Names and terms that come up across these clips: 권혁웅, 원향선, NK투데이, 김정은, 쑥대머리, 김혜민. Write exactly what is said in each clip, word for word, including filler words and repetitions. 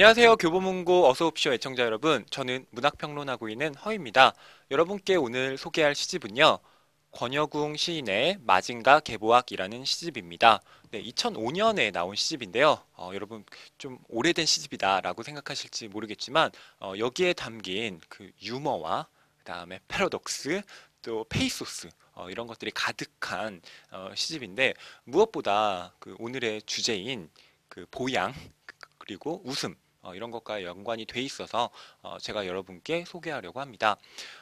안녕하세요. 교보문고 어서옵시오 애청자 여러분, 저는 문학평론하고 있는 허입니다. 여러분께 오늘 소개할 시집은요, 권혁웅 시인의 마징가 계보학이라는 시집입니다. 네, 이천오 년에 나온 시집인데요. 어, 여러분 좀 오래된 시집이다 라고 생각하실지 모르겠지만 어, 여기에 담긴 그 유머와 그 다음에 패러독스, 또 페이소스 어, 이런 것들이 가득한 어, 시집인데, 무엇보다 그 오늘의 주제인 그 보양 그리고 웃음 어, 이런 것과 연관이 돼 있어서 어, 제가 여러분께 소개하려고 합니다.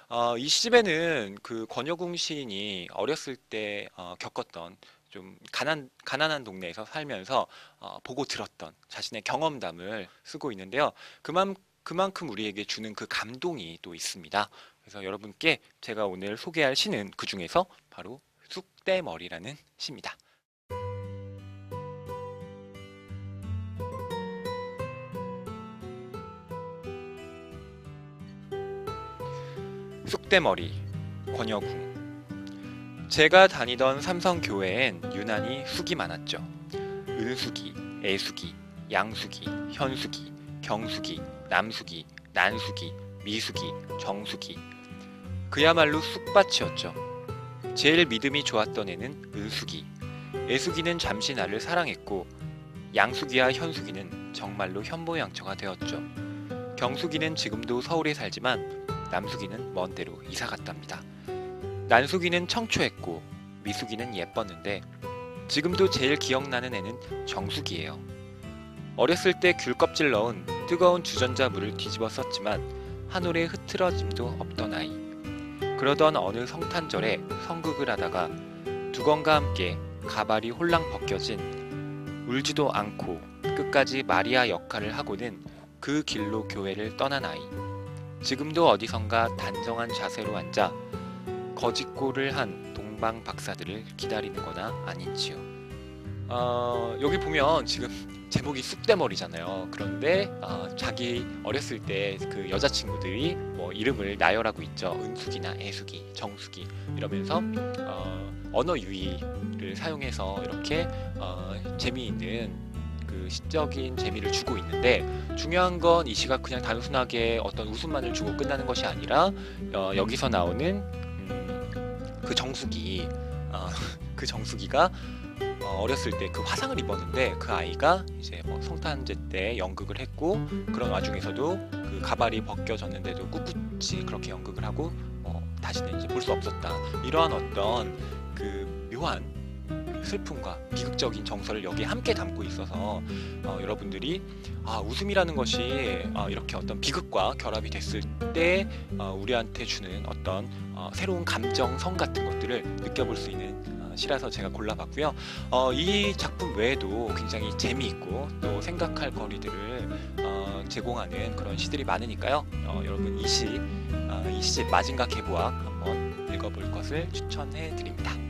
어, 이 시집에는 그 권혁웅 시인이 어렸을 때 어, 겪었던 좀 가난, 가난한 동네에서 살면서 어, 보고 들었던 자신의 경험담을 쓰고 있는데요. 그만, 그만큼 우리에게 주는 그 감동이 또 있습니다. 그래서 여러분께 제가 오늘 소개할 시는 그 중에서 바로 쑥대머리라는 시입니다. 쑥대머리, 권혁웅. 제가 다니던 삼성교회엔 유난히 쑥이 많았죠. 은숙이, 애숙이, 양숙이, 현숙이, 경숙이, 남숙이, 난숙이, 미숙이, 정숙이. 그야말로 쑥밭이었죠. 제일 믿음이 좋았던 애는 은숙이. 애숙이는 잠시 나를 사랑했고, 양숙이와 현숙이는 정말로 현모양처가 되었죠. 경숙이는 지금도 서울에 살지만 남숙이는 먼데로 이사갔답니다. 난숙이는 청초했고 미숙이는 예뻤는데, 지금도 제일 기억나는 애는 정숙이예요. 어렸을 때 귤껍질 넣은 뜨거운 주전자 물을 뒤집어 썼지만 한 올의 흐트러짐도 없던 아이. 그러던 어느 성탄절에 성극을 하다가 두건과 함께 가발이 홀랑 벗겨진, 울지도 않고 끝까지 마리아 역할을 하고는 그 길로 교회를 떠난 아이. 지금도 어디선가 단정한 자세로 앉아 거짓골을 한 동방 박사들을 기다리는 거나 아닌지요. 어, 여기 보면 지금 제목이 쑥대머리잖아요. 그런데 어, 자기 어렸을 때 그 여자친구들이 뭐 이름을 나열하고 있죠. 은숙이나 애숙이, 정숙이 이러면서 어, 언어 유희를 사용해서 이렇게 어, 재미있는 그 시적인 재미를 주고 있는데, 중요한 건 이 시가 그냥 단순하게 어떤 웃음만을 주고 끝나는 것이 아니라 어, 여기서 나오는 음, 그 정숙이 어, 그 정숙이가 어, 어렸을 때 그 화상을 입었는데, 그 아이가 이제 뭐 성탄제 때 연극을 했고, 그런 와중에서도 그 가발이 벗겨졌는데도 꿋꿋이 그렇게 연극을 하고 어, 다시는 이제 볼 수 없었다. 이러한 어떤 그 묘한 슬픔과 비극적인 정서를 여기에 함께 담고 있어서 어, 여러분들이 아, 웃음이라는 것이 어, 이렇게 어떤 비극과 결합이 됐을 때 어, 우리한테 주는 어떤 어, 새로운 감정성 같은 것들을 느껴볼 수 있는 어, 시라서 제가 골라봤고요. 어, 이 작품 외에도 굉장히 재미있고 또 생각할 거리들을 어, 제공하는 그런 시들이 많으니까요. 어, 여러분 이 시, 어, 이 시집 마징가 계보학 한번 읽어볼 것을 추천해드립니다.